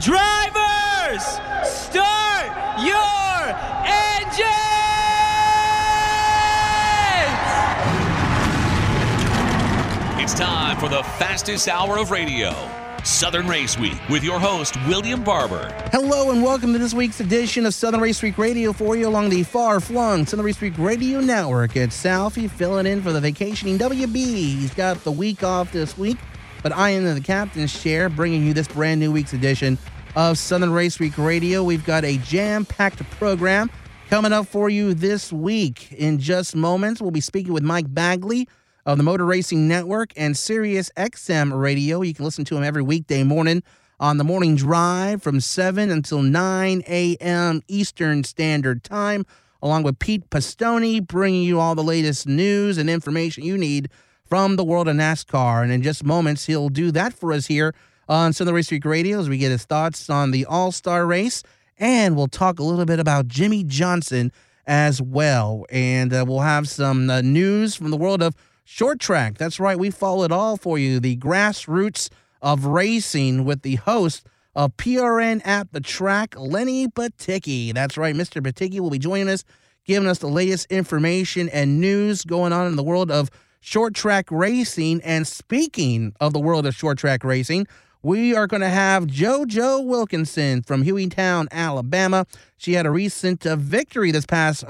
Drivers, start your engines! It's time for the fastest hour of radio, Southern Race Week, with your host, William Barber. Hello and welcome to this week's edition of Southern Race Week Radio for you along the far-flung Southern Race Week Radio Network. It's Southie filling in for the vacationing WB. He's got the week off this week, but I am in the captain's chair bringing you this brand new week's edition of Southern Race Week Radio. We've got a jam-packed program coming up for you this week. In just moments, we'll be speaking with Mike Bagley of the Motor Racing Network and Sirius XM Radio. You can listen to him every weekday morning on the morning drive from 7 until 9 a.m. Eastern Standard Time, along with Pete Pastoni, bringing you all the latest news and information you need from the world of NASCAR. And in just moments, he'll do that for us here on Southern Race Week Radio as we get his thoughts on the All-Star race. And we'll talk a little bit about Jimmie Johnson as well. And we'll have some news from the world of short track. That's right, we follow it all for you. The grassroots of racing with the host of PRN at the Track, Lenny Batechi. That's right, Mr. Batechi will be joining us, giving us the latest information and news going on in the world of short track racing. And speaking of the world of short track racing, we are going to have JoJo Wilkinson from Hueytown, Alabama. She had a recent victory this past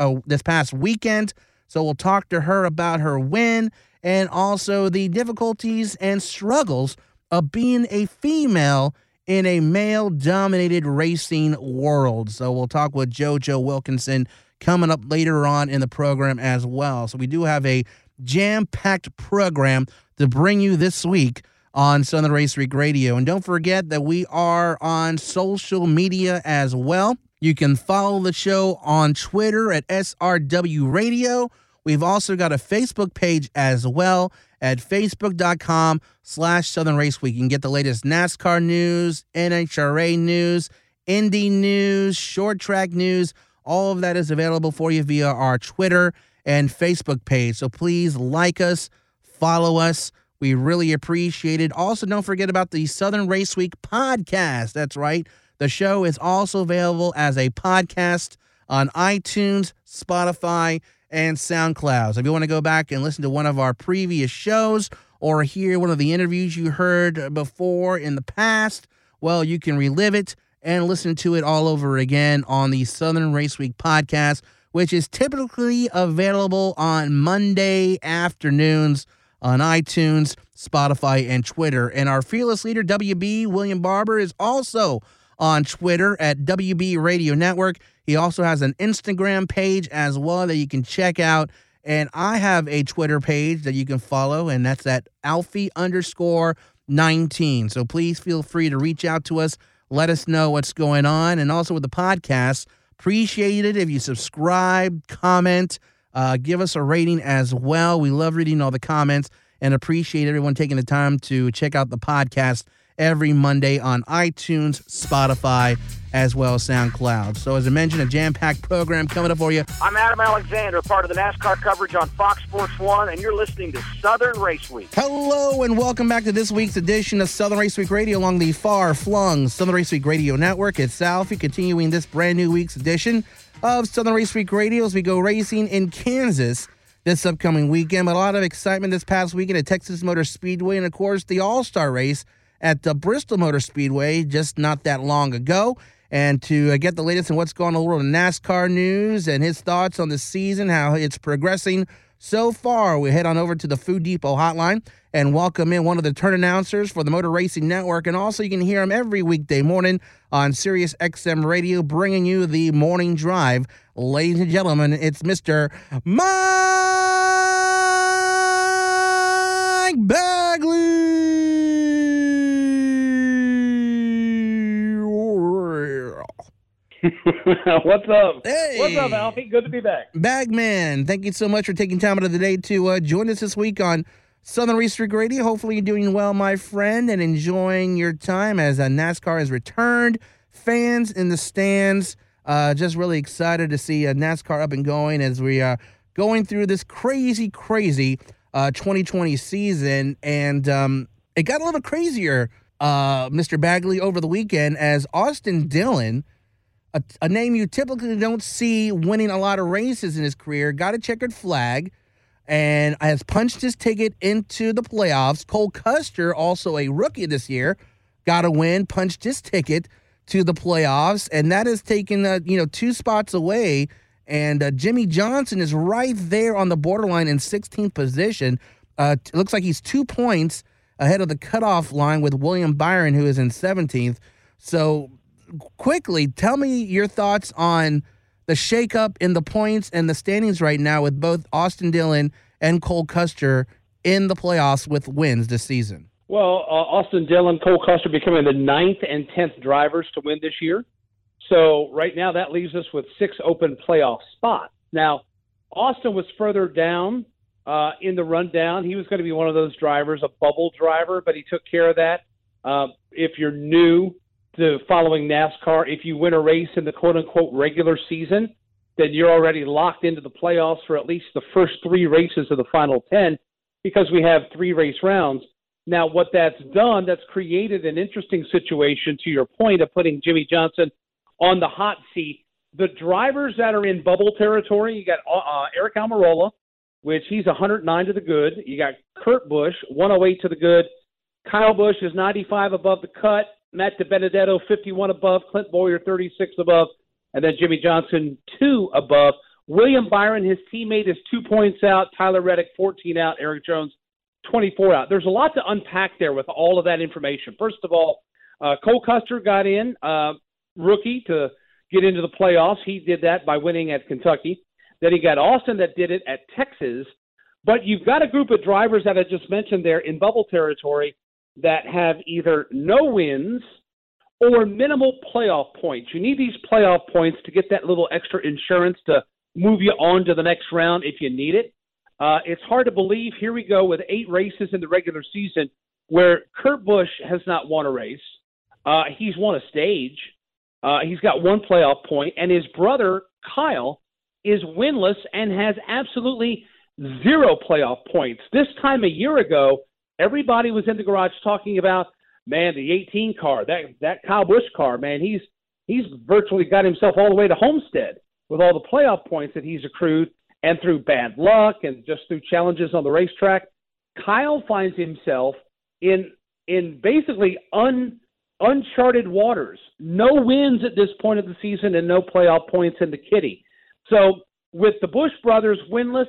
weekend, so we'll talk to her about her win and also the difficulties and struggles of being a female in a male-dominated racing world. So we'll talk with JoJo Wilkinson coming up later on in the program as well. So we do have a jam-packed program to bring you this week on Southern Race Week Radio. And don't forget that we are on social media as well. You can follow the show on Twitter at SRW Radio. We've also got a Facebook page as well at facebook.com/Southern Race Week. You can get the latest NASCAR news, NHRA news, Indy news, short track news. All of that is available for you via our Twitter and Facebook page. So please like us, follow us. We really appreciate it. Also, don't forget about the Southern Race Week podcast. That's right. The show is also available as a podcast on iTunes, Spotify, and SoundCloud. So if you want to go back and listen to one of our previous shows or hear one of the interviews you heard before in the past, well, you can relive it and listen to it all over again on the Southern Race Week podcast, which is typically available on Monday afternoons on iTunes, Spotify, and Twitter. And our fearless leader, WB William Barber, is also on Twitter at WB Radio Network. He also has an Instagram page as well that you can check out. And I have a Twitter page that you can follow, and that's at Alfie_19. So please feel free to reach out to us. Let us know what's going on. And also with the podcast, appreciate it if you subscribe, comment, give us a rating as well. We love reading all the comments and appreciate everyone taking the time to check out the podcast every Monday on iTunes, Spotify, as well as SoundCloud. So as I mentioned, a jam-packed program coming up for you. I'm Adam Alexander, part of the NASCAR coverage on Fox Sports 1, and you're listening to Southern Race Week. Hello, and welcome back to this week's edition of Southern Race Week Radio along the far-flung Southern Race Week Radio Network. It's Alfie continuing this brand-new week's edition of Southern Race Week Radio as we go racing in Kansas this upcoming weekend. But a lot of excitement this past weekend at Texas Motor Speedway and, of course, the All-Star race at the Bristol Motor Speedway just not that long ago. And to get the latest on what's going on in the world of NASCAR news and his thoughts on the season, how it's progressing so far, we head on over to the Food Depot hotline and welcome in one of the turn announcers for the Motor Racing Network. And also you can hear him every weekday morning on Sirius XM Radio, bringing you the morning drive. Ladies and gentlemen, it's Mr. Mike Bagley. What's up? Hey. What's up, Alfie? Good to be back. Bagman, thank you so much for taking time out of the day to join us this week on Southern Race Week Radio. Hopefully you're doing well, my friend, and enjoying your time as NASCAR has returned. Fans in the stands, just really excited to see NASCAR up and going as we are going through this crazy 2020 season. And it got a little crazier Mr. Bagley over the weekend as Austin Dillon, a name you typically don't see winning a lot of races in his career, got a checkered flag and has punched his ticket into the playoffs. Cole Custer, also a rookie this year, got a win, punched his ticket to the playoffs, and that has taken two spots away. And Jimmie Johnson is right there on the borderline in 16th position. It looks like he's 2 points ahead of the cutoff line with William Byron, who is in 17th. So quickly, tell me your thoughts on the shakeup in the points and the standings right now with both Austin Dillon and Cole Custer in the playoffs with wins this season. Well, Austin Dillon, Cole Custer becoming the 9th and 10th drivers to win this year. So right now that leaves us with 6 open playoff spots. Now, Austin was further down in the rundown. He was going to be one of those drivers, a bubble driver, but he took care of that. If you're new to following NASCAR, if you win a race in the quote-unquote regular season, then you're already locked into the playoffs for at least the first 3 races of the final 10 because we have 3 race rounds. Now, what that's done, that's created an interesting situation, to your point, of putting Jimmie Johnson on the hot seat. The drivers that are in bubble territory, you got Erik Almirola, which he's 109 to the good. You got Kurt Busch, 108 to the good. Kyle Busch is 95 above the cut. Matt DiBenedetto, 51 above. Clint Bowyer, 36 above. And then Jimmie Johnson, 2 above. William Byron, his teammate, is 2 points out. Tyler Reddick, 14 out. Erik Jones, 24 out. There's a lot to unpack there with all of that information. First of all, Cole Custer got in, rookie, to get into the playoffs. He did that by winning at Kentucky. Then he got Austin that did it at Texas. But you've got a group of drivers that I just mentioned there in bubble territory that have either no wins or minimal playoff points. You need these playoff points to get that little extra insurance to move you on to the next round if you need it. It's hard to believe. Here we go with 8 races in the regular season where Kurt Busch has not won a race. He's won a stage. He's got 1 playoff point, and his brother, Kyle, is winless and has absolutely 0 playoff points. This time a year ago, everybody was in the garage talking about, man, the 18 car, that Kyle Busch car, man, he's virtually got himself all the way to Homestead with all the playoff points that he's accrued, and through bad luck and just through challenges on the racetrack, Kyle finds himself in basically uncharted waters. No wins at this point of the season and no playoff points in the kitty. So with the Busch brothers winless,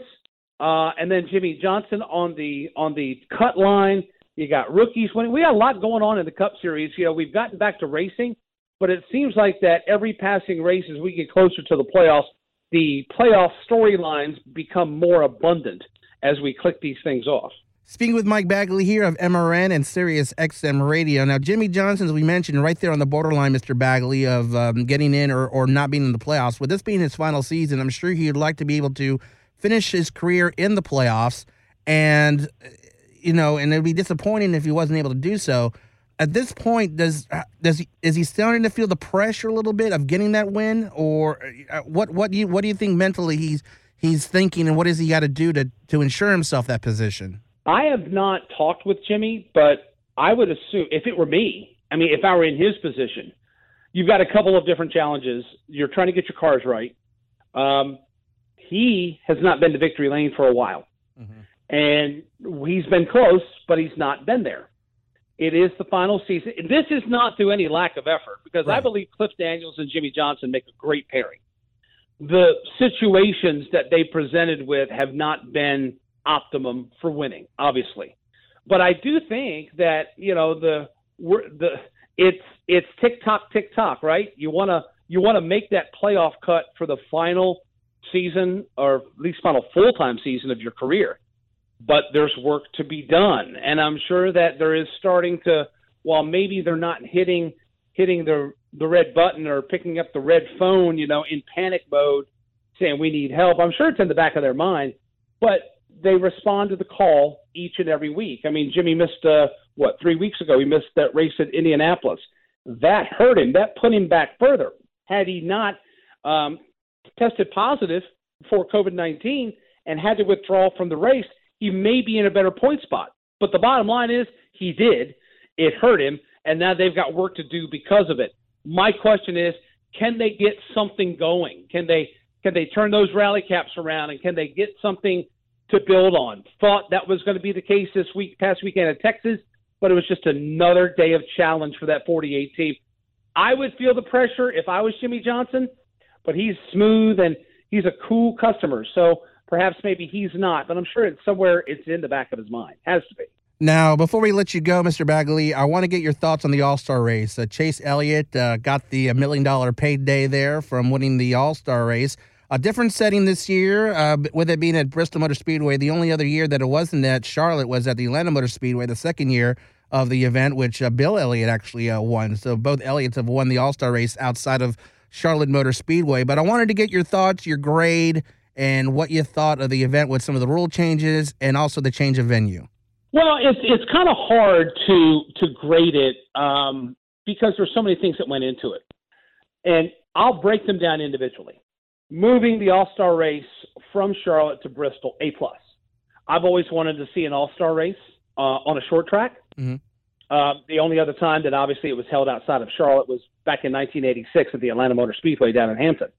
and then Jimmie Johnson on the cut line, you got rookies winning. We got a lot going on in the Cup Series. We've gotten back to racing, but it seems like that every passing race as we get closer to the playoffs, the playoff storylines become more abundant as we click these things off. Speaking with Mike Bagley here of MRN and Sirius XM Radio. Now, Jimmie Johnson, as we mentioned, right there on the borderline, Mr. Bagley, of getting in or not being in the playoffs. With this being his final season, I'm sure he'd like to be able to finish his career in the playoffs. And, and it'd be disappointing if he wasn't able to do so. At this point, is he starting to feel the pressure a little bit of getting that win? Or what do you think mentally he's thinking, and what does he got to do to ensure himself that position? I have not talked with Jimmie, but I would assume if it were me, I mean, if I were in his position, you've got a couple of different challenges. You're trying to get your cars right. He has not been to victory lane for a while, and he's been close, but he's not been there. It is the final season. And this is not through any lack of effort, because right, I believe Cliff Daniels and Jimmie Johnson make a great pairing. The situations that they presented with have not been optimum for winning, obviously, but I do think that it's tick tock, right? You want to make that playoff cut for the final season, or at least final full time season of your career. But there's work to be done, and I'm sure that there is starting to. While maybe they're not hitting the red button or picking up the red phone, in panic mode, saying we need help. I'm sure it's in the back of their mind, but they respond to the call each and every week. I mean, Jimmie missed, 3 weeks ago, he missed that race at Indianapolis. That hurt him. That put him back further. Had he not tested positive for COVID-19 and had to withdraw from the race, he may be in a better point spot. But the bottom line is he did. It hurt him, and now they've got work to do because of it. My question is, can they get something going? Can they turn those rally caps around, and can they get something to build on? Thought that was going to be the case this past weekend in Texas, but it was just another day of challenge for that 48 team. I would feel the pressure if I was Jimmie Johnson, but he's smooth and he's a cool customer, so perhaps maybe he's not, but I'm sure it's somewhere it's in the back of his mind. Has to be. Now, before we let you go, Mr. Bagley, I want to get your thoughts on the All-Star race. Chase Elliott got the $1 million payday there from winning the All-Star race. A different setting this year, with it being at Bristol Motor Speedway. The only other year that it wasn't at Charlotte was at the Atlanta Motor Speedway, the second year of the event, which Bill Elliott actually won. So both Elliotts have won the All-Star race outside of Charlotte Motor Speedway. But I wanted to get your thoughts, your grade, and what you thought of the event with some of the rule changes and also the change of venue. Well, it's kind of hard to grade it because there's so many things that went into it. And I'll break them down individually. Moving the All-Star race from Charlotte to Bristol, A+. I've always wanted to see an All-Star race on a short track. Mm-hmm. The only other time that obviously it was held outside of Charlotte was back in 1986 at the Atlanta Motor Speedway down in Hampton.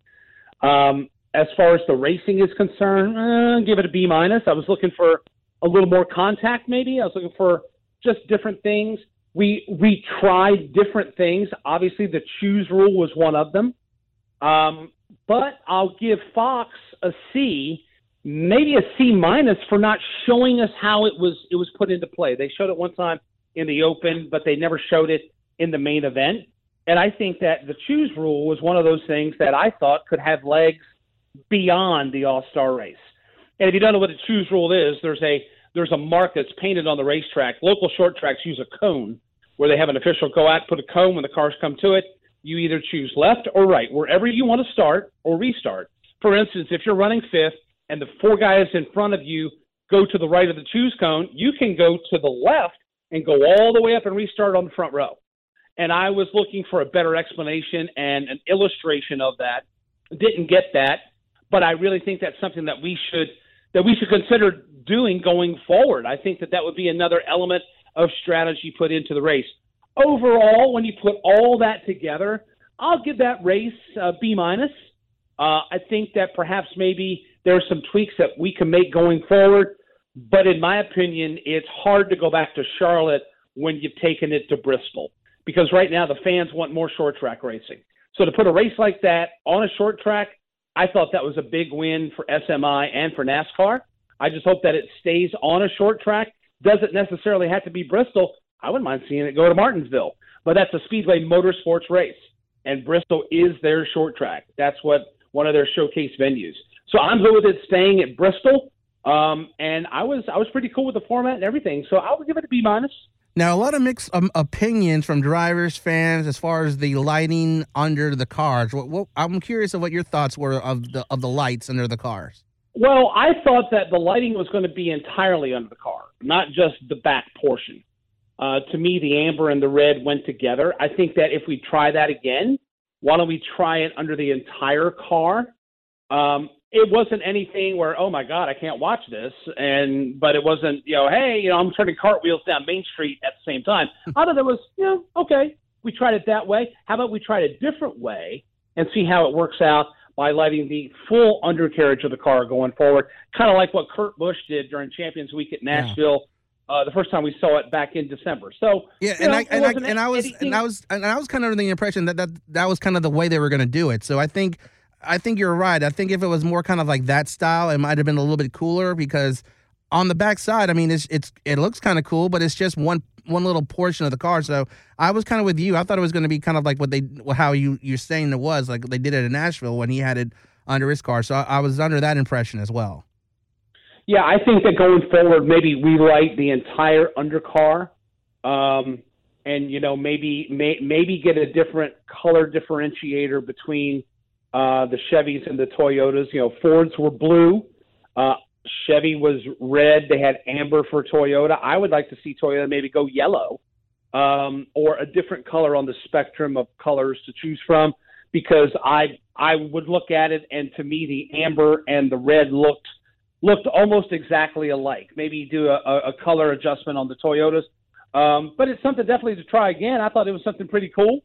As far as the racing is concerned, give it a B-. I was looking for a little more contact, maybe. I was looking for just different things. We tried different things. Obviously, the choose rule was one of them. But I'll give Fox a C, maybe a C- for not showing us how it was put into play. They showed it one time in the open, but they never showed it in the main event. And I think that the choose rule was one of those things that I thought could have legs beyond the All-Star race. And if you don't know what the choose rule is, there's a mark that's painted on the racetrack. Local short tracks use a cone where they have an official go out, put a cone when the cars come to it. You either choose left or right, wherever you want to start or restart. For instance, if you're running fifth and the four guys in front of you go to the right of the choose cone, you can go to the left and go all the way up and restart on the front row. And I was looking for a better explanation and an illustration of that. Didn't get that, but I really think that's something that we should consider doing going forward. I think that would be another element of strategy put into the race. Overall, when you put all that together, I'll give that race a B-. I think that perhaps maybe there are some tweaks that we can make going forward, but in my opinion, it's hard to go back to Charlotte when you've taken it to Bristol, because right now the fans want more short track racing. So to put a race like that on a short track, I thought that was a big win for SMI and for NASCAR. I just hope that it stays on a short track. Doesn't necessarily have to be Bristol. I wouldn't mind seeing it go to Martinsville, but that's a Speedway Motorsports race, and Bristol is their short track. That's one of their showcase venues. So I'm good with it staying at Bristol, and I was pretty cool with the format and everything. So I would give it a B-. Now, a lot of mixed opinions from drivers, fans, as far as the lighting under the cars. I'm curious of what your thoughts were of the lights under the cars. Well, I thought that the lighting was going to be entirely under the car, not just the back portion. To me, the amber and the red went together. I think that if we try that again, why don't we try it under the entire car? It wasn't anything where, oh, my God, I can't watch this. But it wasn't, hey, I'm turning cartwheels down Main Street at the same time. I thought it was, okay, we tried it that way. How about we try it a different way and see how it works out by lighting the full undercarriage of the car going forward, kind of like what Kurt Busch did during Champions Week at Nashville. The first time we saw it back in December. So yeah, I was kind of under the impression that was kind of the way they were going to do it. So I think you're right. I think if it was more kind of like that style, it might have been a little bit cooler, because on the backside, I mean, it looks kind of cool, but it's just one little portion of the car. So I was kind of with you. I thought it was going to be kind of like how you're saying it was, like they did it in Nashville when he had it under his car. So I was under that impression as well. Yeah, I think that going forward, maybe we light the entire undercar, and maybe get a different color differentiator between the Chevys and the Toyotas. Fords were blue, Chevy was red. They had amber for Toyota. I would like to see Toyota maybe go yellow, or a different color on the spectrum of colors to choose from, because I would look at it, and to me the amber and the red looked almost exactly alike. Maybe do a color adjustment on the Toyotas. But it's something definitely to try again. I thought it was something pretty cool.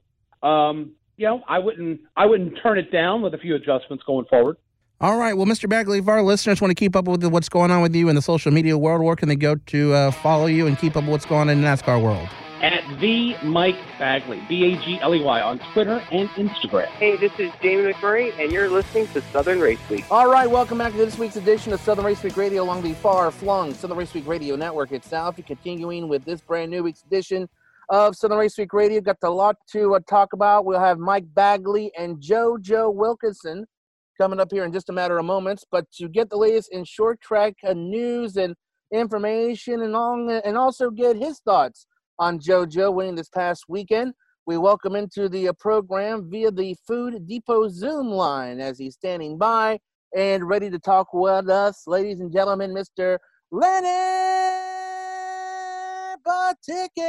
You know, I wouldn't turn it down with a few adjustments going forward. All right. Well, Mr. Bagley, if our listeners want to keep up with what's going on with you in the social media world, where can they go to follow you and keep up with what's going on in the NASCAR world? At the Mike Bagley, Bagley, on Twitter and Instagram. Hey, this is Jamie McMurray, and you're listening to Southern Race Week. All right, welcome back to this week's edition of Southern Race Week Radio along the far-flung Southern Race Week Radio Network itself. Continuing with this brand new week's edition of Southern Race Week Radio. Got a lot to talk about. We'll have Mike Bagley and JoJo Wilkinson coming up here in just a matter of moments. But to get the latest in short track news and information and also get his thoughts on JoJo winning this past weekend, we welcome into the program via the Food Depot Zoom line as he's standing by and ready to talk with us, ladies and gentlemen, Mr. Lenny Batechi.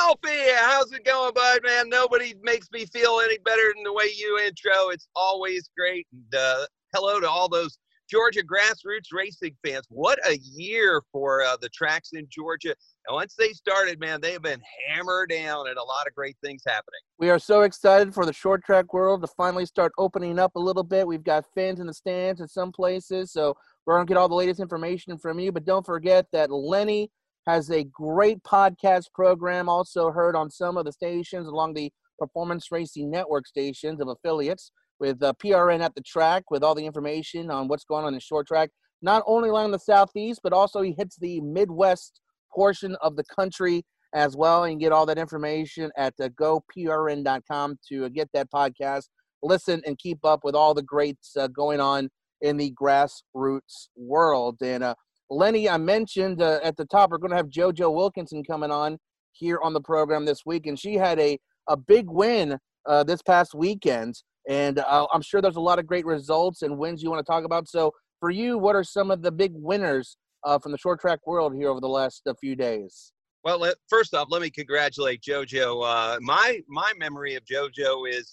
Alfie, how's it going, bud, man? Nobody makes me feel any better than the way you intro. It's always great. And hello to all those Georgia grassroots racing fans. What a year for the tracks in Georgia. And once they started, man, they've been hammered down and a lot of great things happening. We are so excited for the short track world to finally start opening up a little bit. We've got fans in the stands in some places, so we're going to get all the latest information from you. But don't forget that Lenny has a great podcast program, also heard on some of the stations along the Performance Racing Network stations of affiliates, with PRN at the track, with all the information on what's going on in short track, not only along the Southeast, but also he hits the Midwest portion of the country as well. And you can get all that information at goprn.com to get that podcast, listen, and keep up with all the greats going on in the grassroots world. And Lenny, I mentioned at the top, we're going to have JoJo Wilkinson coming on here on the program this week. And she had a big win this past weekend. And I'm sure there's a lot of great results and wins you want to talk about. So for you, what are some of the big winners from the short track world here over the last few days? Well, first off, let me congratulate JoJo. My memory of JoJo is,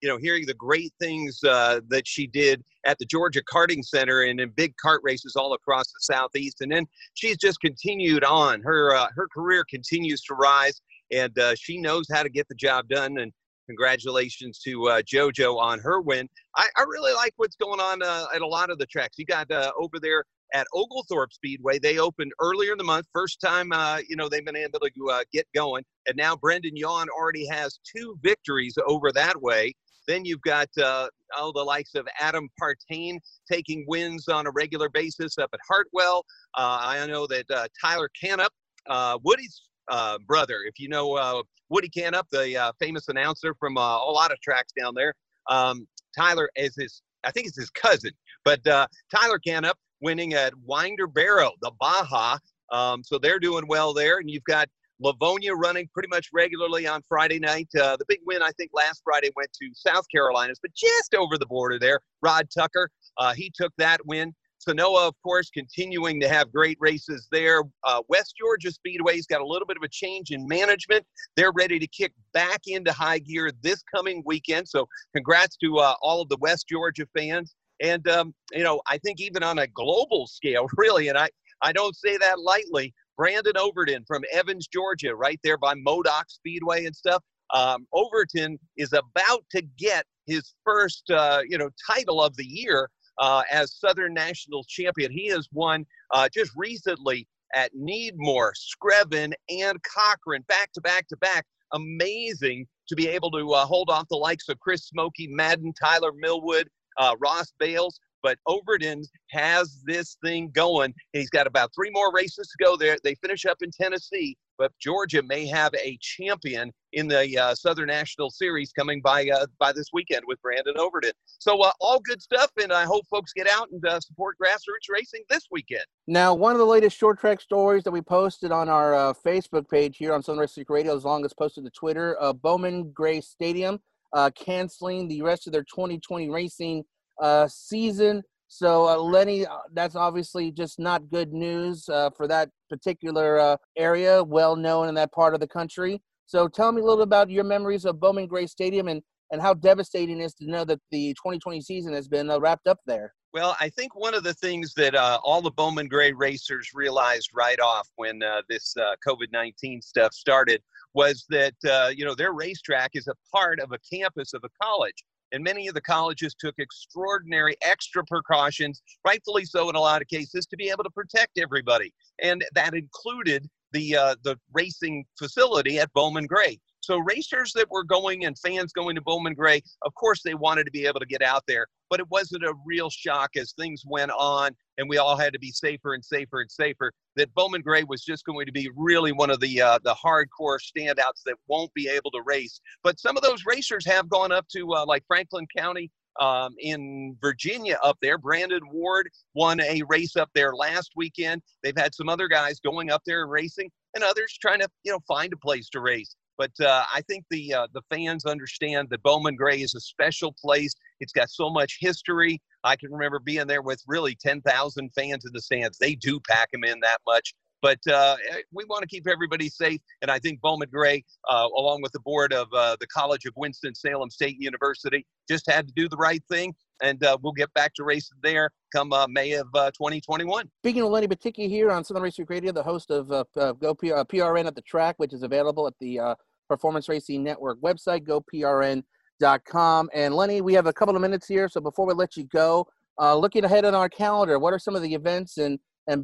hearing the great things that she did at the Georgia Karting Center and in big kart races all across the Southeast. And then she's just continued on. Her career continues to rise, and she knows how to get the job done. And congratulations to JoJo on her win. I really like what's going on at a lot of the tracks. You got over there at Oglethorpe Speedway. They opened earlier in the month. First time, they've been able to get going. And now Brendan Yawn already has 2 victories over that way. Then you've got the likes of Adam Partain taking wins on a regular basis up at Hartwell. I know that Tyler Canup, Woody's brother, if you know Woody Canup, the famous announcer from a lot of tracks down there. Tyler is his cousin, but Tyler Canup winning at Winder Barrow, the Baja. So they're doing well there. And you've got Livonia running pretty much regularly on Friday night. The big win, I think, last Friday went to South Carolina's, but just over the border there, Rod Tucker, he took that win. Genoa, of course, continuing to have great races there. West Georgia Speedway's got a little bit of a change in management. They're ready to kick back into high gear this coming weekend. So congrats to all of the West Georgia fans. And, I think even on a global scale, really, and I don't say that lightly, Brandon Overton from Evans, Georgia, right there by Modoc Speedway and stuff. Overton is about to get his first, title of the year. As Southern National Champion. He has won just recently at Needmore, Screven, and Cochran, back-to-back. Amazing to be able to hold off the likes of Chris Smokey, Madden, Tyler Millwood, Ross Bales. But Overton has this thing going. He's got about 3 more races to go there. They finish up in Tennessee, but Georgia may have a champion in the Southern National Series coming by this weekend with Brandon Overton. So all good stuff, and I hope folks get out and support grassroots racing this weekend. Now, one of the latest short track stories that we posted on our Facebook page here on Southern Race Radio, as long as posted to Twitter, Bowman Gray Stadium canceling the rest of their 2020 racing season. So Lenny, that's obviously just not good news for that particular area, well known in that part of the country. So tell me a little bit about your memories of Bowman Gray Stadium and how devastating it is to know that the 2020 season has been wrapped up there. Well, I think one of the things that all the Bowman Gray racers realized right off when this COVID-19 stuff started was that, you know, their racetrack is a part of a campus of a college. And many of the colleges took extraordinary extra precautions, rightfully so in a lot of cases, to be able to protect everybody. And that included the racing facility at Bowman Gray. So racers that were going and fans going to Bowman Gray, of course they wanted to be able to get out there, but it wasn't a real shock as things went on and we all had to be safer and safer and safer, that Bowman Gray was just going to be really one of the hardcore standouts that won't be able to race. But some of those racers have gone up to like Franklin County in Virginia up there. Brandon Ward won a race up there last weekend. They've had some other guys going up there and racing and others trying to, you know, find a place to race. But I think the fans understand that Bowman Gray is a special place. It's got so much history. I can remember being there with really 10,000 fans in the stands. They do pack them in that much. But we want to keep everybody safe. And I think Bowman Gray, along with the board of the College of Winston-Salem State University, just had to do the right thing. And we'll get back to racing there come May of 2021. Speaking of Lenny Batechi here on Southern Racing Radio, the host of PRN at the Track, which is available at the Performance Racing Network website, goprn.com. And Lenny, we have a couple of minutes here. So before we let you go, looking ahead on our calendar, what are some of the events and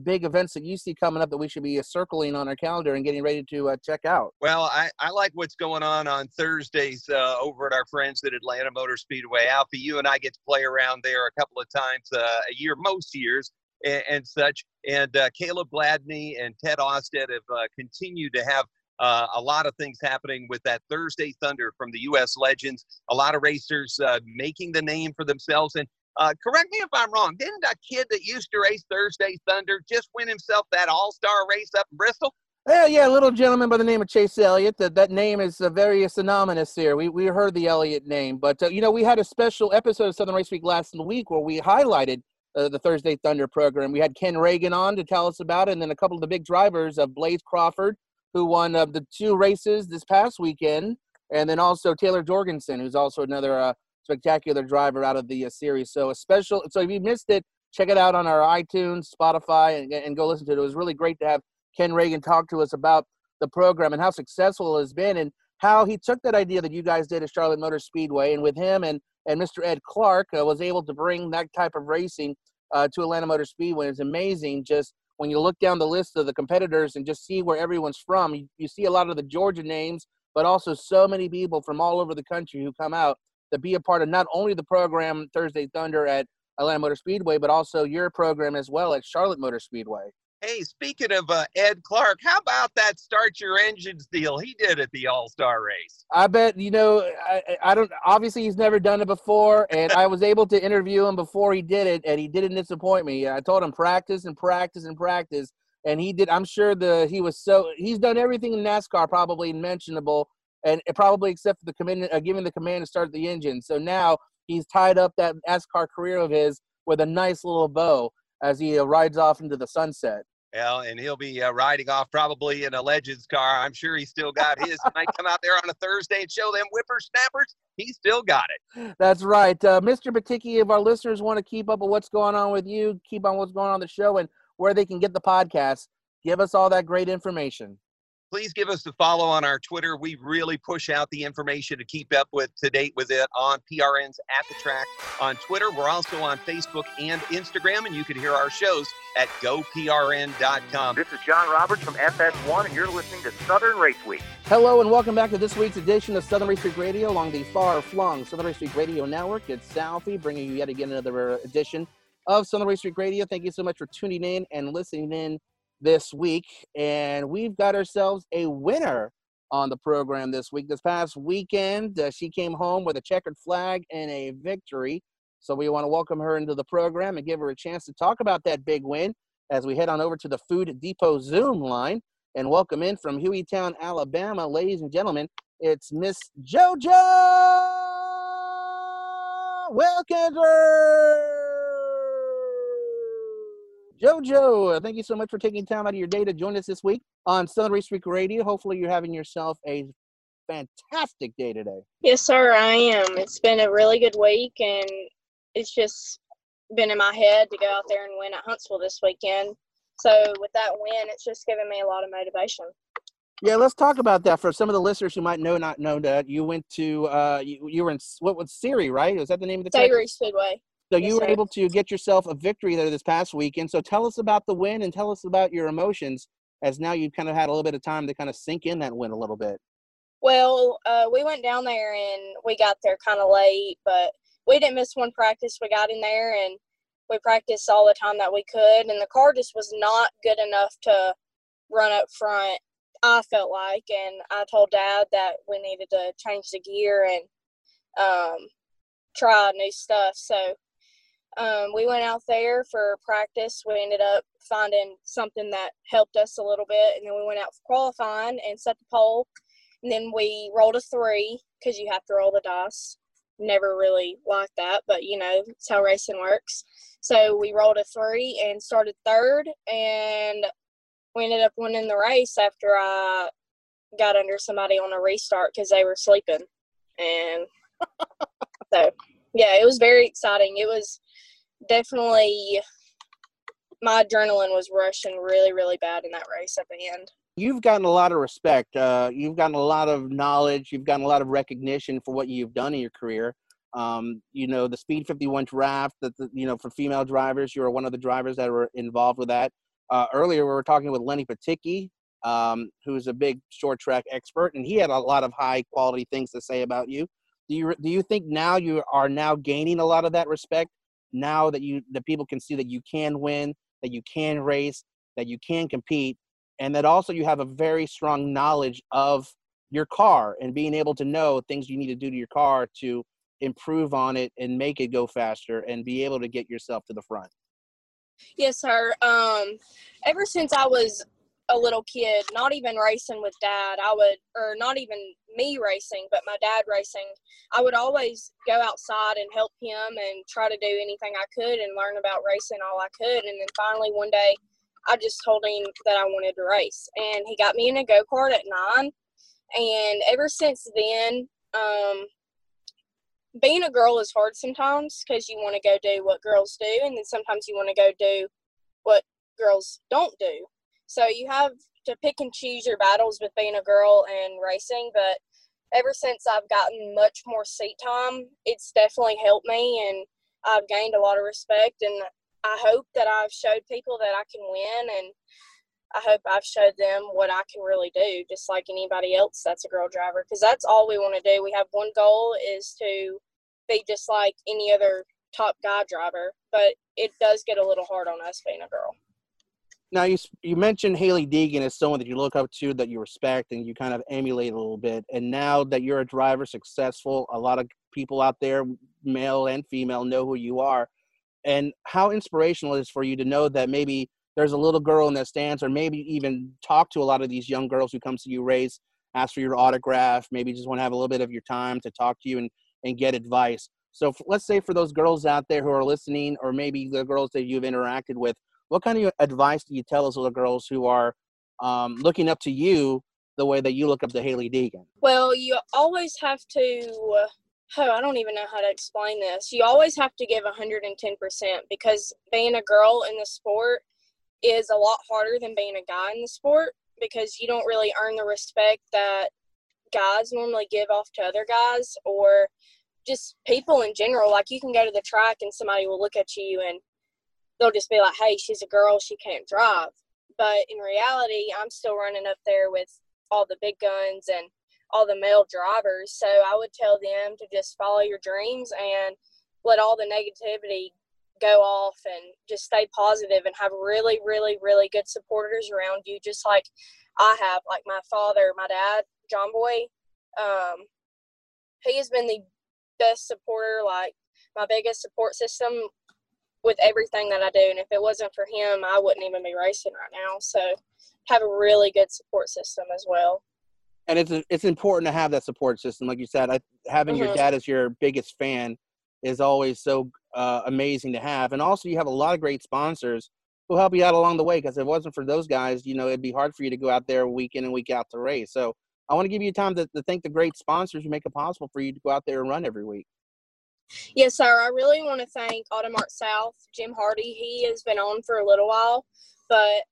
big events that you see coming up that we should be circling on our calendar and getting ready to check out? Well, I like what's going on Thursdays over at our friends at Atlanta Motor Speedway. Alfie, you and I get to play around there a couple of times a year, most years and such. And Caleb Gladney and Ted Osted have continued to have a lot of things happening with that Thursday Thunder from the U.S. Legends. A lot of racers making the name for themselves. And correct me if I'm wrong, didn't a kid that used to race Thursday Thunder just win himself that all-star race up in Bristol? Well, yeah, a little gentleman by the name of Chase Elliott. That name is very synonymous here. We heard the Elliott name. But, you know, we had a special episode of Southern Race Week last week where we highlighted the Thursday Thunder program. We had Ken Reagan on to tell us about it, and then a couple of the big drivers of Blaze Crawford, who won the two races this past weekend, and then also Taylor Jorgensen, who's also another spectacular driver out of the series. So a special. So if you missed it, check it out on our iTunes, Spotify, and go listen to it. It was really great to have Ken Reagan talk to us about the program and how successful it has been and how he took that idea that you guys did at Charlotte Motor Speedway, and with him and Mr. Ed Clark was able to bring that type of racing to Atlanta Motor Speedway. It's amazing just when you look down the list of the competitors and just see where everyone's from. You see a lot of the Georgia names, but also so many people from all over the country who come out to be a part of not only the program Thursday Thunder at Atlanta Motor Speedway, but also your program as well at Charlotte Motor Speedway. Hey, speaking of Ed Clark, how about that Start Your Engines deal he did at the All-Star race? I bet, you know, I don't, obviously he's never done it before, and I was able to interview him before he did it, and he didn't disappoint me. I told him practice and practice and practice, and he did. I'm sure he's done everything in NASCAR probably mentionable, and probably except for the command, giving the command to start the engine. So now he's tied up that NASCAR career of his with a nice little bow as he rides off into the sunset. Well, and he'll be riding off probably in a Legends car. I'm sure he's still got his. Might come out there on a Thursday and show them whippersnappers. He's still got it. That's right. Mr. Batechi, if our listeners want to keep up with what's going on with you, keep on what's going on the show and where they can get the podcast, give us all that great information. Please give us a follow on our Twitter. We really push out the information to keep up with to date with it on PRN's At The Track on Twitter. We're also on Facebook and Instagram, and you can hear our shows at goprn.com. This is John Roberts from FS1, and you're listening to Southern Race Week. Hello, and welcome back to this week's edition of Southern Race Week Radio along the far-flung Southern Race Week Radio Network. It's Southie bringing you yet again another edition of Southern Race Week Radio. Thank you so much for tuning in and listening in this week, and we've got ourselves a winner on the program this week. This past weekend, she came home with a checkered flag and a victory, so we want to welcome her into the program and give her a chance to talk about that big win as we head on over to the Food Depot Zoom line and welcome in from Hueytown, Alabama, ladies and gentlemen, it's Miss JoJo Wilkinson. JoJo, thank you so much for taking time out of your day to join us this week on Southern Race Week Radio. Hopefully you're having yourself a fantastic day today. Yes, sir, I am. It's been a really good week, and it's just been in my head to go out there and win at Huntsville this weekend. So with that win, it's just given me a lot of motivation. Yeah, let's talk about that for some of the listeners who might not know that you went to you were in what was Siri, right? Was that the name of the Siri Speedway? So yes, you were able to get yourself a victory there this past weekend. So tell us about the win and tell us about your emotions, as now you've kind of had a little bit of time to kind of sink in that win a little bit. Well, we went down there and we got there kind of late, but we didn't miss one practice. We got in there and we practiced all the time that we could, and the car just was not good enough to run up front, I felt like, and I told Dad that we needed to change the gear and try new stuff. So we went out there for practice. We ended up finding something that helped us a little bit, and then we went out for qualifying and set the pole, and then we rolled a 3 because you have to roll the dice. Never really liked that, but, you know, it's how racing works. So we rolled a 3 and started 3rd, and we ended up winning the race after I got under somebody on a restart because they were sleeping. And so, yeah, it was very exciting. It was definitely – my adrenaline was rushing really, really bad in that race at the end. You've gotten a lot of respect. You've gotten a lot of knowledge. You've gotten a lot of recognition for what you've done in your career. You know, the Speed 51 draft, for female drivers, you were one of the drivers that were involved with that. Earlier, we were talking with Lenny Batechi, who's a big short track expert, and he had a lot of high quality things to say about you. Do you think now you are now gaining a lot of that respect, now that that people can see that you can win, that you can race, that you can compete, and that also you have a very strong knowledge of your car and being able to know things you need to do to your car to improve on it and make it go faster and be able to get yourself to the front? Yes, sir. Ever since I was a little kid, not even racing with Dad, not even me racing, but my dad racing, I would always go outside and help him and try to do anything I could and learn about racing all I could. And then finally one day I just told him that I wanted to race, and he got me in a go-kart at 9. And ever since then, being a girl is hard sometimes because you want to go do what girls do, and then sometimes you want to go do what girls don't do. So you have to pick and choose your battles with being a girl and racing, but ever since I've gotten much more seat time, it's definitely helped me, and I've gained a lot of respect, and I hope that I've showed people that I can win, and I hope I've showed them what I can really do, just like anybody else that's a girl driver, because that's all we want to do. We have one goal, is to be just like any other top guy driver, but it does get a little hard on us being a girl. Now, you mentioned Hailie Deegan as someone that you look up to, that you respect, and you kind of emulate a little bit. And now that you're a driver, successful, a lot of people out there, male and female, know who you are. And how inspirational it is for you to know that maybe – there's a little girl in the stands, or maybe even talk to a lot of these young girls who come to you race, ask for your autograph, maybe just want to have a little bit of your time to talk to you and get advice. So let's say for those girls out there who are listening, or maybe the girls that you've interacted with, what kind of advice do you tell those little girls who are looking up to you the way that you look up to Hailie Deegan? Well, you always have to I don't even know how to explain this. You always have to give 110% because being a girl in the sport is a lot harder than being a guy in the sport, because you don't really earn the respect that guys normally give off to other guys, or just people in general. Like, you can go to the track and somebody will look at you and they'll just be like, hey, she's a girl, she can't drive. But in reality, I'm still running up there with all the big guns and all the male drivers. So I would tell them to just follow your dreams and let all the negativity go off, and just stay positive and have really, really, really good supporters around you, just like I have. Like my father, my dad, John Boy, he has been the best supporter, like my biggest support system with everything that I do. And if it wasn't for him, I wouldn't even be racing right now. So have a really good support system as well. And it's important to have that support system. Like you said, having your dad as your biggest fan is always so amazing to have. And also you have a lot of great sponsors who help you out along the way, because if it wasn't for those guys, you know, it'd be hard for you to go out there week in and week out to race. So I want to give you time to thank the great sponsors who make it possible for you to go out there and run every week. Yes, sir. I really want to thank Automart South, Jim Hardy. He has been on for a little while, but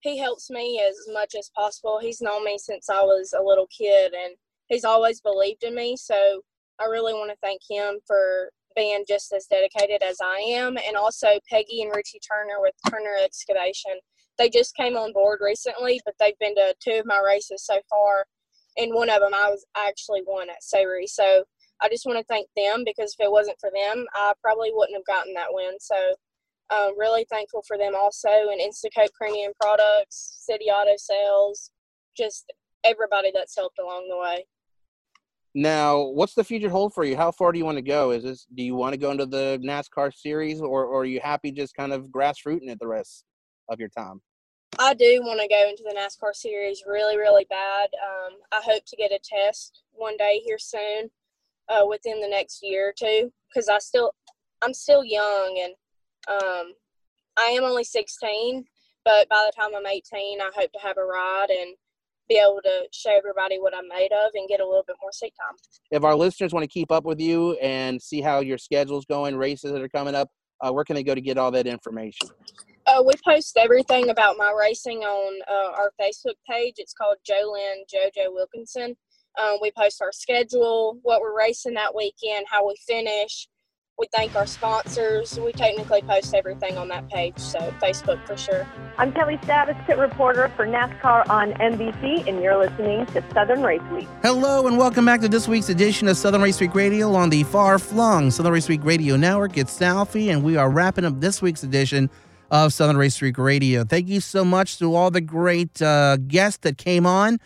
he helps me as much as possible. He's known me since I was a little kid, and he's always believed in me. So I really want to thank him for being just as dedicated as I am, and also Peggy and Richie Turner with Turner Excavation. They just came on board recently, but they've been to two of my races so far, and one of them I actually won at Savory. So I just want to thank them, because if it wasn't for them, I probably wouldn't have gotten that win. So really thankful for them also, and Instacoat Premium Products, City Auto Sales, just everybody that's helped along the way. Now, what's the future hold for you? How far do you want to go? Do you want to go into the NASCAR series, or are you happy just kind of grassrooting it the rest of your time? I do want to go into the NASCAR series really, really bad. I hope to get a test one day here soon, within the next year or two, because I'm still young, and I am only 16, but by the time I'm 18, I hope to have a ride and be able to show everybody what I'm made of and get a little bit more seat time. If our listeners want to keep up with you and see how your schedule's going, races that are coming up, where can they go to get all that information? We post everything about my racing on our Facebook page. It's called JoLynn JoJo Wilkinson. We post our schedule, what we're racing that weekend, how we finish. We thank our sponsors. We technically post everything on that page, so Facebook for sure. I'm Kelly Status, pit reporter for NASCAR on NBC, and you're listening to Southern Race Week. Hello, and welcome back to this week's edition of Southern Race Week Radio on the far-flung Southern Race Week Radio Network. It's Salfie, and we are wrapping up this week's edition of Southern Race Week Radio. Thank you so much to all the great guests that came on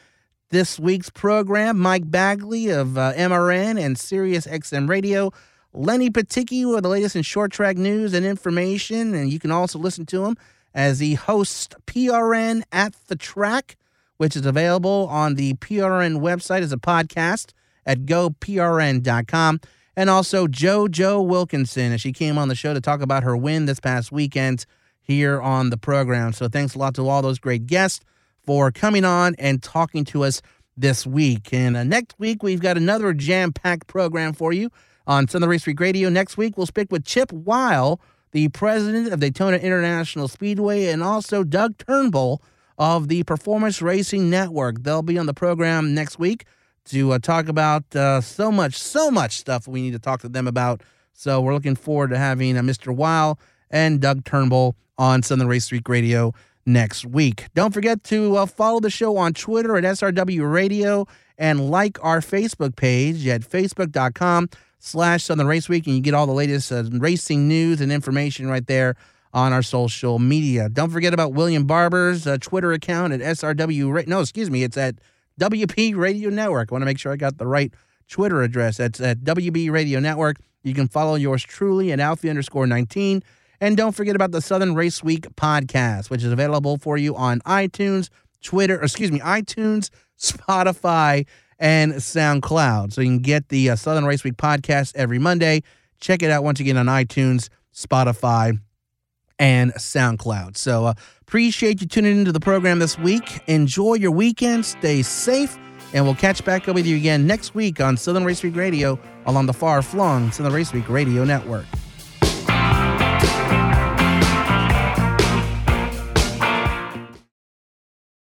this week's program. Mike Bagley of MRN and Sirius XM Radio. Lenny Batechi with the latest in short track news and information, and you can also listen to him as he hosts PRN at the Track, which is available on the PRN website as a podcast at goprn.com, and also JoJo Wilkinson, as she came on the show to talk about her win this past weekend here on the program. So thanks a lot to all those great guests for coming on and talking to us this week. And next week, we've got another jam-packed program for you on Southern Race Week Radio. Next week, we'll speak with Chip Weil, the president of Daytona International Speedway, and also Doug Turnbull of the Performance Racing Network. They'll be on the program next week to talk about so much stuff we need to talk to them about. So we're looking forward to having Mr. Weil and Doug Turnbull on Southern Race Week Radio next week. Don't forget to follow the show on Twitter at SRW Radio and like our Facebook page at facebook.com/Southern Race Week, and you get all the latest racing news and information right there on our social media. Don't forget about William Barber's Twitter account at it's at WP Radio Network. I want to make sure I got the right Twitter address. That's at WB Radio Network. You can follow yours truly at Alfie_19. And don't forget about the Southern Race Week podcast, which is available for you on iTunes, Spotify, and SoundCloud. So you can get the Southern Race Week podcast every Monday. Check it out once again on iTunes, Spotify, and SoundCloud. So appreciate you tuning into the program this week. Enjoy your weekend. Stay safe. And we'll catch back up with you again next week on Southern Race Week Radio along the far-flung Southern Race Week Radio Network.